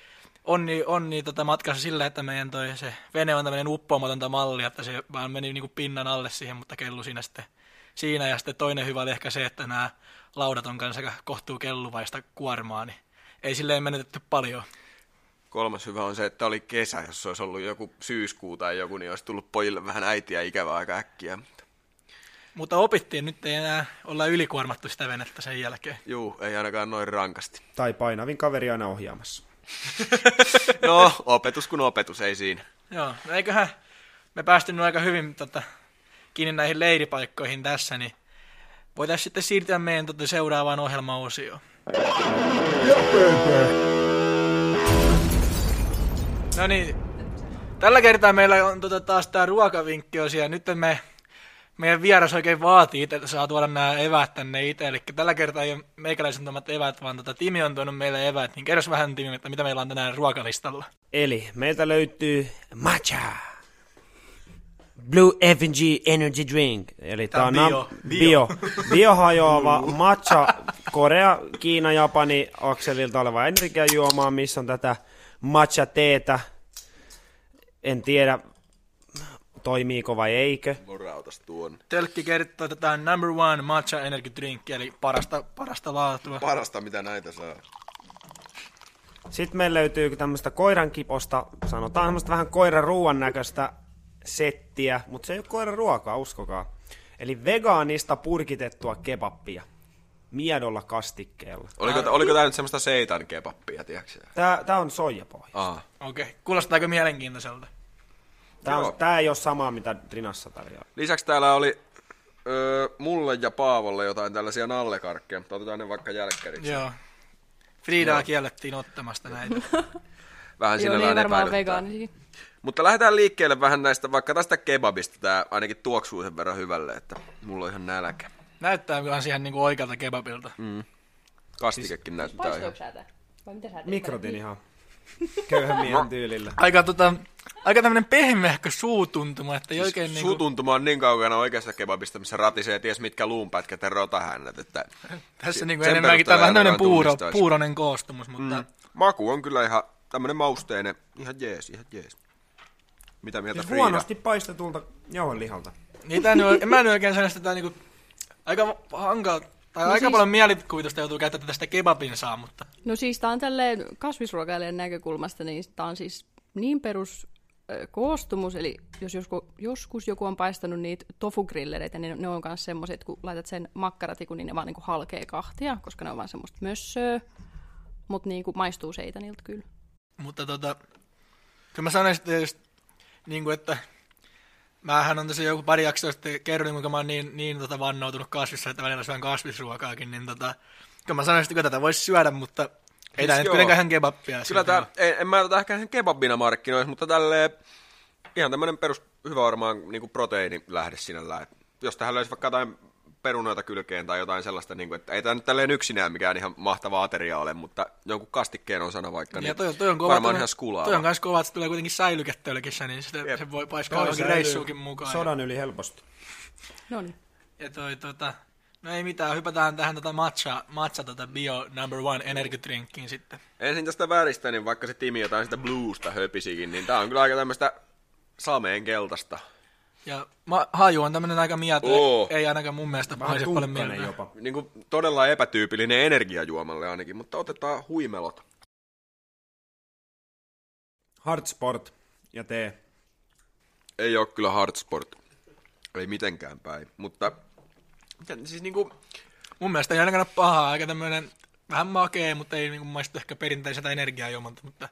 onni matkassa sillä, että meidän se vene on tämmöinen uppoamatonta mallia, että se vaan meni niin kuin pinnan alle siihen, mutta kellu siinä sitten. Siinä ja sitten toinen hyvä oli ehkä se, että nämä laudat on kanssa kohtuu kelluvaista kuormaa, niin ei silleen menetetty paljon. Kolmas hyvä on se, että oli kesä, jos olisi ollut joku syyskuu tai joku, niin olisi tullut pojille vähän äitiä ikävää aika äkkiä. Mutta opittiin, nyt ei enää olla ylikuormattu sitä venettä sen jälkeen. Juu, ei ainakaan noin rankasti. Tai painavin kaveri aina ohjaamassa. No, opetus kun opetus, ei siinä. Joo, eiköhän me päästy aika hyvin kiinni näihin leiripaikkoihin tässä, niin voitaisiin sitten siirtyä meidän seuraavaan ohjelmaosioon. No niin, tällä kertaa meillä on taas tämä ruokavinkkiosio. Nyt meidän vieras oikein vaatii, että saa tuoda nämä eväät tänne itse. Eli tällä kertaa ei ole meikäläisen tuomat eväät, vaan Timi on tuonut meille eväät. Niin kerros vähän, Timi, että mitä meillä on tänään ruokalistalla. Eli meiltä löytyy matcha, Blue FNG Energy Drink. Eli tämä on biohajoava matcha Korea, Kiina, Japani akselilta oleva energiajuomaa, missä on tätä matcha teetä. En tiedä, toimiiko vai eikö. Morautas tuon. Tölkki kertoo, että tämä on number one matcha energy drink, eli parasta laatua. Parasta, mitä näitä saa. Sitten meillä löytyy tämmöistä koirankiposta, sanotaan tämmöistä vähän koiraruuan näköistä settiä, mutta se ei ole koiraruokaa, uskokaa. Eli vegaanista purkitettua kebappia. Miedolla kastikkeella. Oliko tämä nyt semmoista seitan kebappia, tiedätkö? Tämä on soijapohjasta. Okei. Kuulostaako mielenkiintoiselta? Tämä ei ole samaa, mitä Trinassa tarjoaa. Lisäksi täällä oli mulle ja Paavolle jotain tällaisia nallekarkkeja, mutta otetaan ne vaikka jälkkäriksi. Joo. Fridaa kiellettiin ottamasta näitä. Vähän sillä lailla epäilyttää. Mutta lähdetään liikkeelle vähän näistä, vaikka tästä kebabista. Tämä ainakin tuoksuu sen verran hyvälle, että mulla on ihan nälkä. Näyttää kyllä siihen niin kuin oikealta kebabilta. Mm. Kastikekin näyttää ihan. Paistuuko sä tätä? Mikrotin ihan köyhän miehen tyylillä. Aika tämmönen pehmeähkö suutuntuma. Että siis oikein suutuntuma on niin kaukana oikeasta kebabista, missä ratisee ties mitkä luunpätkät ja rotahännät. Että tässä niin kuin enemmänkin tämä on vähän tämmönen puuronen koostumus. Mutta maku on kyllä ihan tämmönen mausteinen. Ihan jees. Mitä mieltä Frida? Huonosti paistetulta jauhelihalta. Niin, mä en oikein sano sitä niinku aika hankala, tai no aika siis paljon mielikuvitusta joutuu käyttämään tästä kebabin saa, mutta no siis tää on tälleen kasvisruokailijan näkökulmasta, niin tää on siis niin perus koostumus, eli jos joskus joku on paistanut niitä tofugrillereitä, niin ne on myös semmoiset, kun laitat sen makkaratikun, niin ne vaan niinku halkee kahtia, koska ne on vaan semmoista mössöä. mutta niinku maistuu seitanilta kyllä. Mutta kyllä mä sanoin sitten, niinku, että mähän on tässä joku pari jaksoa sitten kerron, kuinka mä oon niin vannoutunut kasvissa, että välillä syön kasvisruokaakin, niin kyllä mä sanoin sitten, että tätä voisi syödä, mutta ei tää nyt kuitenkaan kebabbia. Kyllä tää, en mä tätä ehkä ihan kebabbina markkinoisi, mutta tälleen ihan tämmönen perus hyvä varmaan niinku proteiinilähde sinällään. Jos tähän löysi vaikka jotain perunoita kylkeen tai jotain sellaista, niin kuin, että ei tämä nyt tälleen yksinään mikään ihan mahtava ateria ole, mutta jonkun kastikkeen osana vaikka, niin toi on varmaan ihan skulaa. Toi on myös kova, että se tulee kuitenkin säilykettä ylkissä, niin se voi paiskaa johonkin reissuukin mukaan. Sodan yli helposti. No niin. Ja no ei mitään, hypätään tähän matcha bio number one energydrinkkiin sitten. Ensin tästä väristä, niin vaikka se Timi jotain sitä bluesta höpisikin, niin tää on kyllä aika tämmöistä sameen keltaista. Ja haju on tämmöinen aika mieto, ei ainakaan mun mielestä paise paljon mieleen. Niin kuin todella epätyypillinen energiajuomalle ainakin, mutta otetaan huimelot. Hardsport ja tee. Ei ole kyllä hardsport. Ei mitenkään päin, mutta siis niin kuin mun mielestä ei ainakaan pahaa, aika tämmöinen vähän makea, mutta ei niin kuin maistu ehkä perinteiseltä energiajuomalta, mutta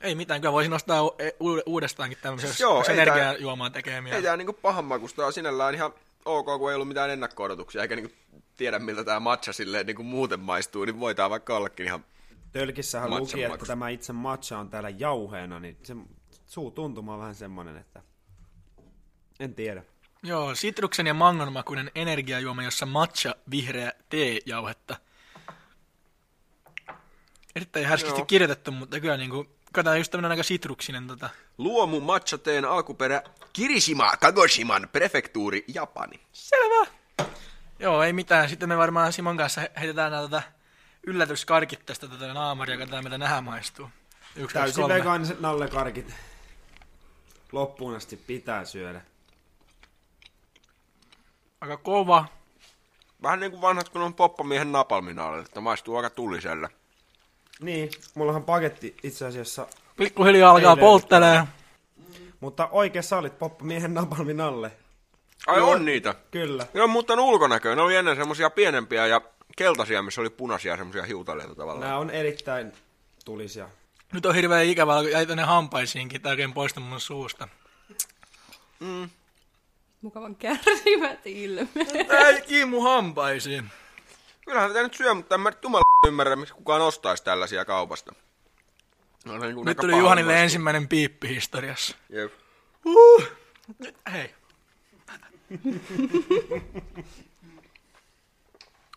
ei mitään, kyllä voisin nostaa uudestaankin tämmöisen, jos energiajuomaan tekemiä. Ei tämä niinku pahan makusta, sinällään ihan ok, kun ei ollut mitään ennakko-odotuksia, eikä niinku tiedä miltä tämä matcha silleen niinku muuten maistuu, niin voi tämä vaikka ollakin ihan tölkissähän luki, makusta. Että tämä itse matcha on täällä jauheena, niin se suu tuntuma on vähän semmoinen, että en tiedä. Joo, sitruksen ja mangonmakuinen energiajuoma, jossa matcha, vihreä, tee jauhetta. Erittäin härskisti kirjoitettu, mutta kyllä niinku katsotaan just tämmöinen aika sitruksinen. Luomu matchateen alkuperä Kirishima, Kagoshiman prefektuuri, Japani. Selvä. Joo, ei mitään. Sitten me varmaan Simon kanssa heitetään nämä yllätyskarkit tästä naamaria ja katsotaan, mitä nähdään maistuu. 1, täysin vegaaniset nallekarkit. Loppuun asti pitää syödä. Aika kova. Vähän niin kuin vanhat, kun on poppamiehen napalminaaleet, että maistuu aika tulliselle. Niin, mullahan paketti itse asiassa pikkuhiljaa alkaa polttelee. Mutta oikeassa olit poppamiehen napalmin alle. Ai joo, on niitä. Kyllä. Ne on muuttanut ulkonäköön. Ne oli ennen semmosia pienempiä ja keltaisia, missä oli punaisia semmosia hiutaleita tavallaan. Nämä on erittäin tulisia. Nyt on hirveä ikävää, kun jäi tänne hampaisiinkin. Tämä oikein poistui mun suusta. Mukavan kärsivät ilmeet. Ei kiimu hampaisiin. Kyllähän tätä nyt syö, mutta en mä ymmärrä, miksi kukaan ostaisi tällaisia kaupasta. No, niin nyt tuli Juhanille vasta ensimmäinen piippi historiassa. Jep. Hei.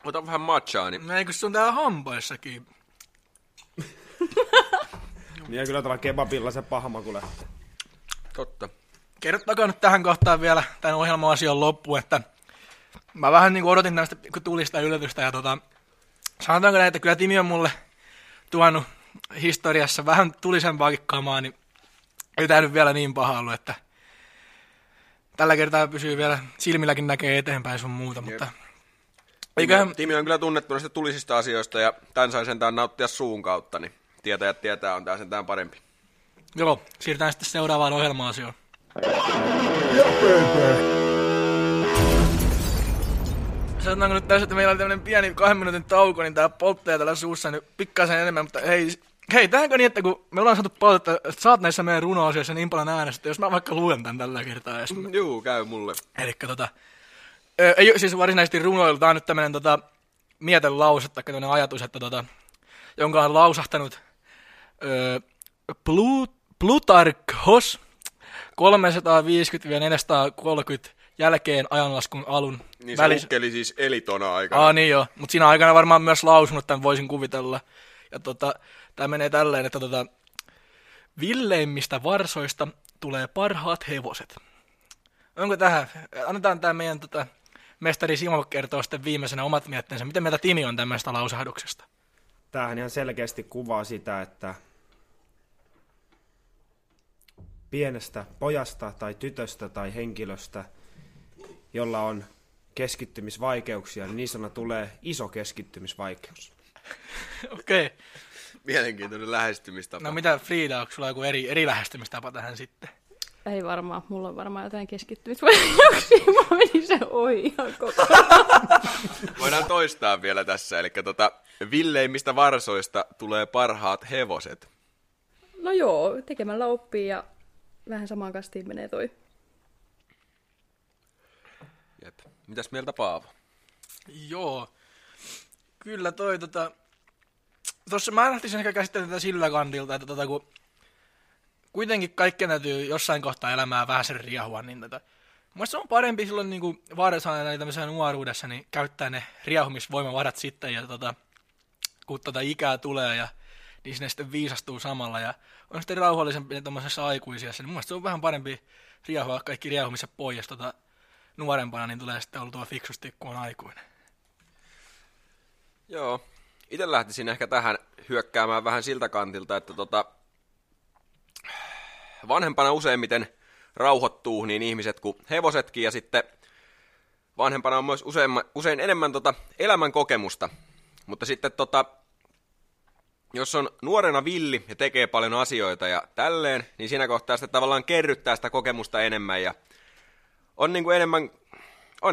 Ota vähän matchaa. Niin. No eikö se on täällä hampaissakin? Niin kyllä tuolla kebabilla se paha maku lähtee. Totta. Kerrottakaa nyt tähän kohtaan vielä tämän ohjelma-asian loppuun, että mä vähän niin kuin odotin tämmöistä, kun tuli sitä yllätystä ja sanotaanko näin, että kyllä Timi on mulle tuonut historiassa vähän tulisempaakin kamaa, niin ei tää nyt vielä niin paha ollut, että tällä kertaa pysyy vielä, silmilläkin näkee eteenpäin sun muuta, mutta Timi on kyllä tunnettu näistä tulisista asioista ja tän sai sentään nauttia suun kautta, niin tietäjät tietää, on tää sentään parempi. Joo, siirrytään sitten seuraavaan ohjelma-asioon. Sanotaanko nyt tässä, että meillä oli tämmönen pieni 2 minuutin tauko, niin tää polttelee täällä suussa nyt pikkasen enemmän, mutta hei, tähänkö niin, että kun me ollaan saatu poltetta, että sä oot näissä meidän runo-osioissa niin paljon äänestä, jos mä vaikka luen tän tällä kertaa. Juu, käy mulle. Elikkä ei siis varsinaisesti runoilu, tää on nyt tämmönen mietelause, tai tämmönen ajatus, että jonka on lausahtanut Plutarkhos 350-430 jälkeen ajanlaskun alun. Niin se ukkeli siis elitona aikana. Niin joo, mutta siinä aikana varmaan myös lausunut, tämän voisin kuvitella. Ja tämä menee tälleen, että villeimmistä varsoista tulee parhaat hevoset. Onko tähän? Annetaan tämä meidän mestari Simo kertoo sitten viimeisenä omat mietteensä. Miten meitä Timi on tämmöistä lausahduksesta? Tämähän ihan selkeästi kuvaa sitä, että pienestä pojasta tai tytöstä tai henkilöstä, jolla on keskittymisvaikeuksia, niin niissä tulee iso keskittymisvaikeus. Okei. Mielenkiintoinen lähestymistapa. No mitä Frida, onko sulla joku eri lähestymistapa tähän sitten? Ei varmaan, mulla on varmaan jotain keskittymisvaikeuksia, mä menin sen ohi ihan koko ajan. Voidaan toistaa vielä tässä, eli villeimmistä varsoista tulee parhaat hevoset. No joo, tekemällä oppii ja vähän samaan kastiin menee toi. Jep. Mitäs mieltä Paavo? Joo, kyllä toi Tuossa mä lähtisin ehkä käsittämään tätä sillä kantilta, että kun kuitenkin kaikkien täytyy jossain kohtaa elämää vähän sen riehua, niin Mielestäni se on parempi silloin niin vaarasana tämmöisessä nuoruudessa, niin käyttää ne riehumisvoimavarat sitten, ja kun ikää tulee, ja niin sinne sitten viisastuu samalla, ja on sitten rauhallisempi tämmöisessä aikuisiassa, niin mielestäni se on vähän parempi riehua kaikki riehumiset pois, jos nuorempana niin tulee sitten oltua fiksusti, kun on aikuinen. Joo. Itse lähtisin ehkä tähän hyökkäämään vähän siltä kantilta, että vanhempana useimmiten rauhoittuu niin ihmiset kuin hevosetkin, ja sitten vanhempana on myös usein enemmän elämän kokemusta. Mutta sitten jos on nuorena villi ja tekee paljon asioita ja tälleen, niin siinä kohtaa sitten tavallaan kerryttää sitä kokemusta enemmän, ja on niin kuin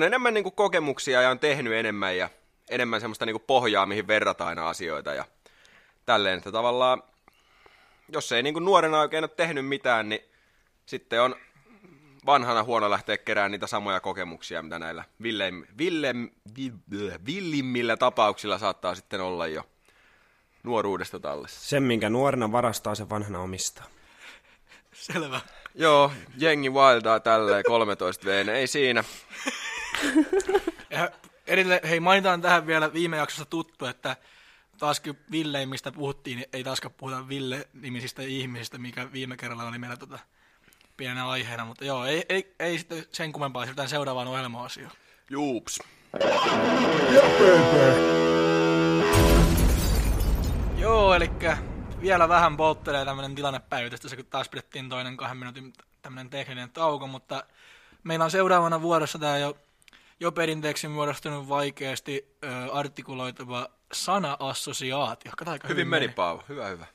enemmän niin kuin kokemuksia ja on tehnyt enemmän, ja enemmän semmoista niinku pohjaa, mihin verrataan aina asioita ja tälleen, että tavallaan jos ei niinku nuorena oikein ole tehnyt mitään, niin sitten on vanhana huono lähteä keräämään niitä samoja kokemuksia, mitä näillä villimmillä tapauksilla saattaa sitten olla jo nuoruudesta tallessa. Sen, minkä nuorena varastaa, sen vanhana omistaa. Selvä. Joo, jengi wildaa tälleen 13-vuotiaana, ei siinä. Edelleen, hei, mainitaan tähän vielä viime jaksossa tuttu, että taaskin villeimmistä puhuttiin, niin ei taaskaan puhuta Ville-nimisistä ihmisistä, mikä viime kerralla oli meillä pienenä aiheena, mutta joo, ei sitten sen kummempaa, siirrytään seuraavaan ohjelma-asiaan. Juups. Joo, eli vielä vähän polttelee tämmöinen tilannepäivitystä, kun taas pidettiin toinen 2 minuutin tämmöinen tekninen tauko, mutta meillä on seuraavana vuorossa tämä jo perinteeksi muodostunut vaikeasti artikuloituva sana-assosiaatio. Hyvin meni, Paavo. Hyvä.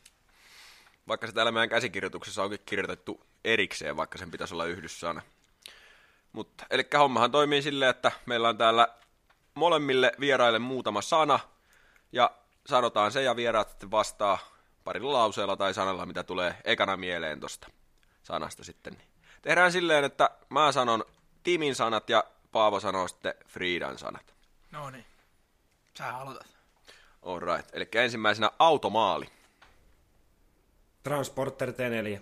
Vaikka se täällä meidän käsikirjoituksessa onkin kirjoitettu erikseen, vaikka sen pitäisi olla yhdyssana. Mutta, eli hommahan toimii silleen, että meillä on täällä molemmille vieraille muutama sana, ja sanotaan se, ja vieraat sitten vastaa parilla lauseella tai sanalla, mitä tulee ekana mieleen tuosta sanasta sitten. Tehdään silleen, että mä sanon Timin sanat, ja Paavo sanoo sitten Friidan sanat. No niin. Sä aloitat. All right. Eli ensimmäisenä automaali. Transporter T4.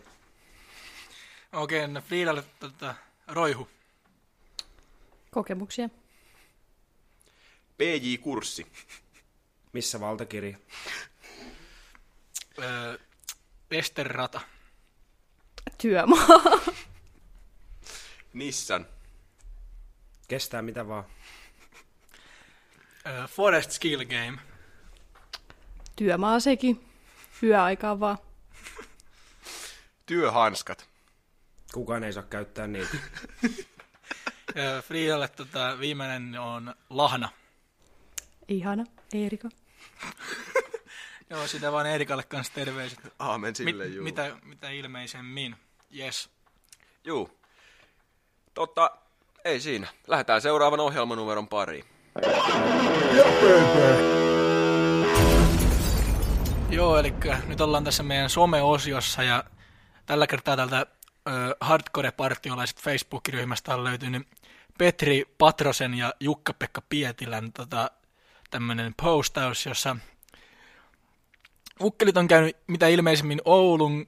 Okei, no Friidalle roihu. Kokemuksia. PJ-kurssi. Missä valtakirja? Westerrata. Työmaa. Nissan. Kestää mitä vaan. Forest Skill Game. Työmaa sekin. Yöaikaan vaan. Työhanskat. Kukaan ei saa käyttää niitä. Friidalle viimeinen on lahna. Ihana, Erika. Joo, sitä vaan Erikalle kanssa terveiset. Aamen sille, juu. Mitä ilmeisemmin. Yes. Juu. Ei siinä. Lähdetään seuraavan ohjelmanumeron pariin. Joo, eli nyt ollaan tässä meidän some-osiossa, ja tällä kertaa tältä Hardcore-partiolaiset Facebook-ryhmästä on löytynyt Petri Patrosen ja Jukka-Pekka Pietilän tämmöinen postaus, jossa ukkelit on käynyt mitä ilmeisemmin Oulun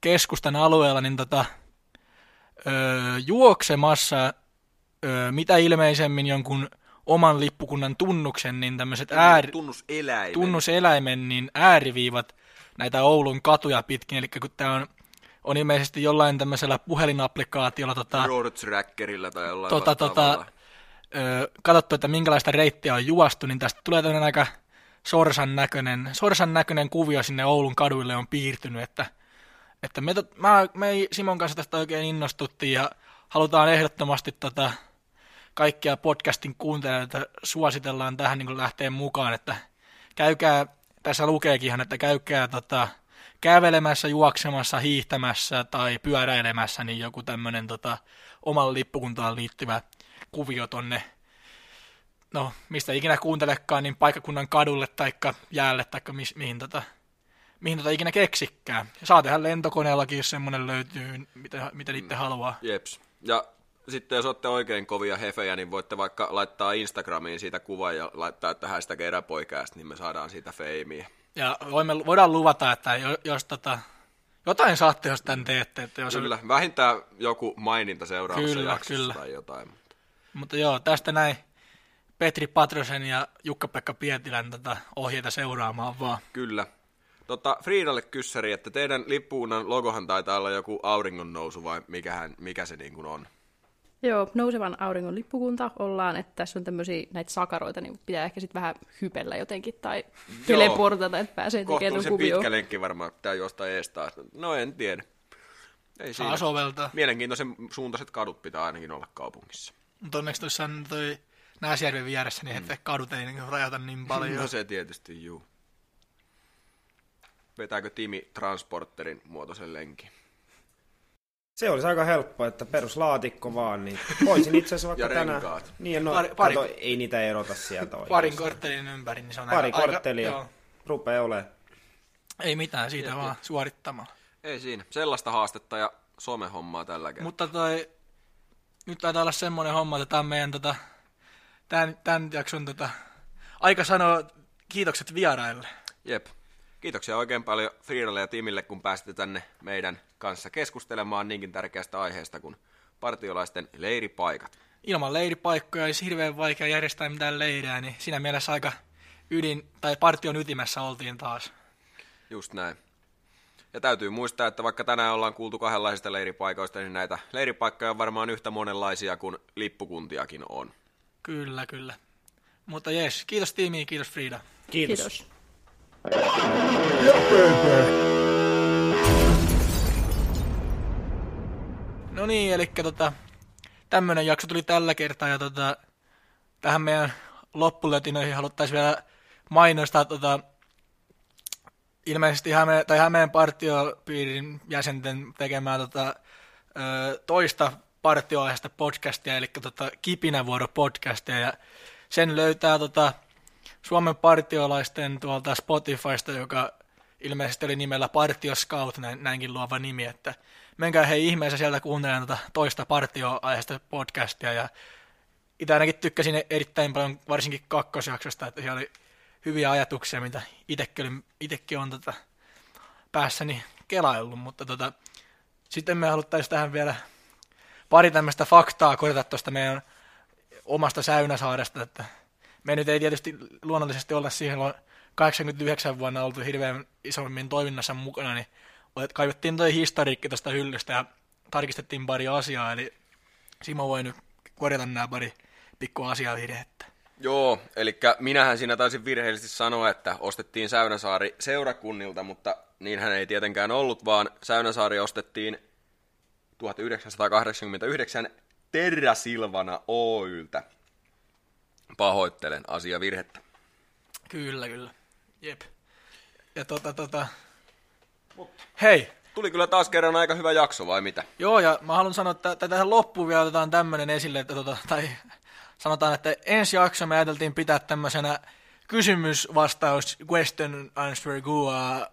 keskustan alueella niin juoksemassa mitä ilmeisemmin jonkun oman lippukunnan tunnuksen, niin tämmöiset tunnuseläimen niin ääriviivat näitä Oulun katuja pitkin, eli kun tämä on ilmeisesti jollain tämmöisellä puhelinapplikaatiolla roadtrackerillä tai jollain katsottu, että minkälaista reittiä on juostu, niin tästä tulee tämmöinen aika sorsan näköinen kuvio sinne Oulun kaduille on piirtynyt, että me Simon kanssa tästä oikein innostuttiin, ja halutaan ehdottomasti kaikkia podcastin kuuntelijoita suositellaan tähän niin kuin lähteen mukaan, että käykää, tässä lukeekinhan, että käykää kävelemässä, juoksemassa, hiihtämässä tai pyöräilemässä, niin joku tämmöinen oman lippukuntaan liittyvä kuvio tonne no, mistä ikinä kuuntelekaan, niin paikkakunnan kadulle tai jäälle tai mihin ikinä keksikään. Ja saa tehdä lentokoneellakin, jos semmoinen löytyy, mitä itse haluaa. Jeps. Ja sitten jos olette oikein kovia hefejä, niin voitte vaikka laittaa Instagramiin siitä kuvan ja laittaa, että hashtag eräpoikäästä, niin me saadaan siitä feimiä. Ja voidaan luvata, että jos jotain saatte, jos tämän teette. Että jos kyllä, vähintään joku maininta seuraavassa jaksossa tai jotain. Mutta joo, tästä näin Petri Patrosen ja Jukka-Pekka Pietilän ohjeita seuraamaan vaan. Kyllä. Friidalle kyssäri, että teidän lippukunnan logohan taitaa olla joku auringon nousu vai mikä se niin kuin on? Joo, Nousevan auringon lippukunta ollaan, että tässä on tämmöisiä näitä sakaroita, niin pitää ehkä sitten vähän hypellä jotenkin tai teleportata, että pääsee tekemään kuvioon. Kohtuullisen pitkä lenkki varmaan, pitää juosta ees taas. No en tiedä. Ei saa siinä soveltaa. Mielenkiintoisen suuntaiset kadut pitää ainakin olla kaupungissa. Mutta onneksi tuossa toi Näsjärven vieressä, niin ettei kadut ei rajata niin paljon. No se tietysti, juu. Vetääkö Timi transporterin muotoisen lenkin? Se olisi aika helppo, että peruslaatikko vaan, niin voisin itse asiassa vaikka tänään. Ja renkaat. Niin, no, kato, ei niitä erota sieltä oikeastaan. Parin korttelin ympäri, niin se on pari aika... Pari korttelia rupeaa olemaan. Ei mitään, siitä vaan suorittamaan. Ei siinä, sellaista haastetta ja somehommaa tällä kertaa. Mutta nyt taitaa olla semmoinen homma, että tämä on meidän tämän jakson aika sanoa kiitokset vieraille. Jep. Kiitoksia oikein paljon Fridalle ja Timille, kun pääsitte tänne meidän kanssa keskustelemaan niinkin tärkeästä aiheesta kuin partiolaisten leiripaikat. Ilman leiripaikkoja olisi hirveän vaikea järjestää mitään leirää, niin siinä mielessä aika partion ytimessä oltiin taas. Just näin. Ja täytyy muistaa, että vaikka tänään ollaan kuultu kahdenlaisista leiripaikoista, niin näitä leiripaikkoja on varmaan yhtä monenlaisia kuin lippukuntiakin on. Kyllä, kyllä. Mutta jees, kiitos Timi, kiitos Frida. Kiitos. No niin, eli tämmönen jakso tuli tällä kertaa ja tähän meidän loppulötinoihin haluttaisiin vielä mainostaa ilmeisesti Hämeen partiopiirin jäsenten tekemään toista partioaiheista podcastia, eli Kipinävuoro-podcastia, ja sen löytää Suomen partiolaisten tuolta Spotifysta, joka ilmeisesti oli nimellä Partio Scout, näinkin luova nimi, että menkää hei ihmeessä sieltä kuuntelemaan toista partioaiheista podcastia, ja itse ainakin tykkäsin erittäin paljon, varsinkin kakkosjaksosta, että siellä oli hyviä ajatuksia, mitä itsekin on päässäni kelaillut, mutta sitten me haluttaisiin tähän vielä pari tämmöistä faktaa korjata tuosta meidän omasta Säynäsaaresta, että me nyt ei tietysti luonnollisesti olla siihen 89 vuonna oltu hirveän isommin toiminnassa mukana, niin kaivettiin toi historiikki tuosta hyllystä ja tarkistettiin pari asiaa, eli Simo voi nyt korjata nämä pari pikkuasiavirhettä. Joo, eli minähän siinä taisin virheellisesti sanoa, että ostettiin Säynäsaari seurakunnilta, mutta niinhän ei tietenkään ollut, vaan Säynäsaari ostettiin 1989 Terrasilvana Oyltä. Pahoittelen asiavirhettä. Kyllä, kyllä. Jep. Ja hei! Tuli kyllä taas kerran aika hyvä jakso, vai mitä? Joo, ja mä haluan sanoa, että tähän loppuun vielä otetaan tämmönen esille, että sanotaan, että ensi jakso me ajateltiin pitää tämmöisenä kysymysvastaus, question, answer, Q&A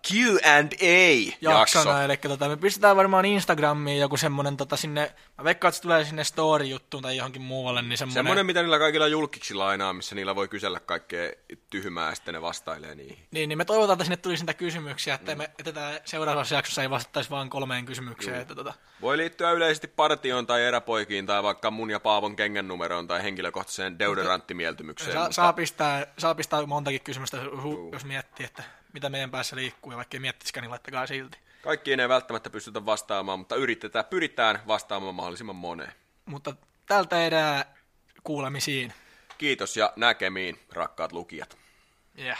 jaksona. Eli me pistetään varmaan Instagramiin joku semmoinen sinne, mä veikkaan, että se tulee sinne story-juttuun tai johonkin muualle. Niin semmoinen, mitä niillä kaikilla julkiksilla aina on, missä niillä voi kysellä kaikkea tyhmää ja sitten ne vastailee niihin. Niin me toivotaan, että sinne tulisi niitä kysymyksiä, että tätä seuraavassa jaksossa ei vastattaisi vaan 3 kysymykseen. Että voi liittyä yleisesti partioon tai eräpoikiin tai vaikka mun ja Paavon kengän numeroon tai henkilökohtaiseen deodoranttimieltymykseen. Saa pistää montakin kysymystä, jos miettii, että mitä meidän päässä liikkuu, ja vaikka ei miettisikään, niin laittakaa silti. Kaikkiin ei välttämättä pystytä vastaamaan, mutta pyritään vastaamaan mahdollisimman moneen. Mutta tältä erää kuulemisiin. Kiitos ja näkemiin, rakkaat lukijat. Yeah.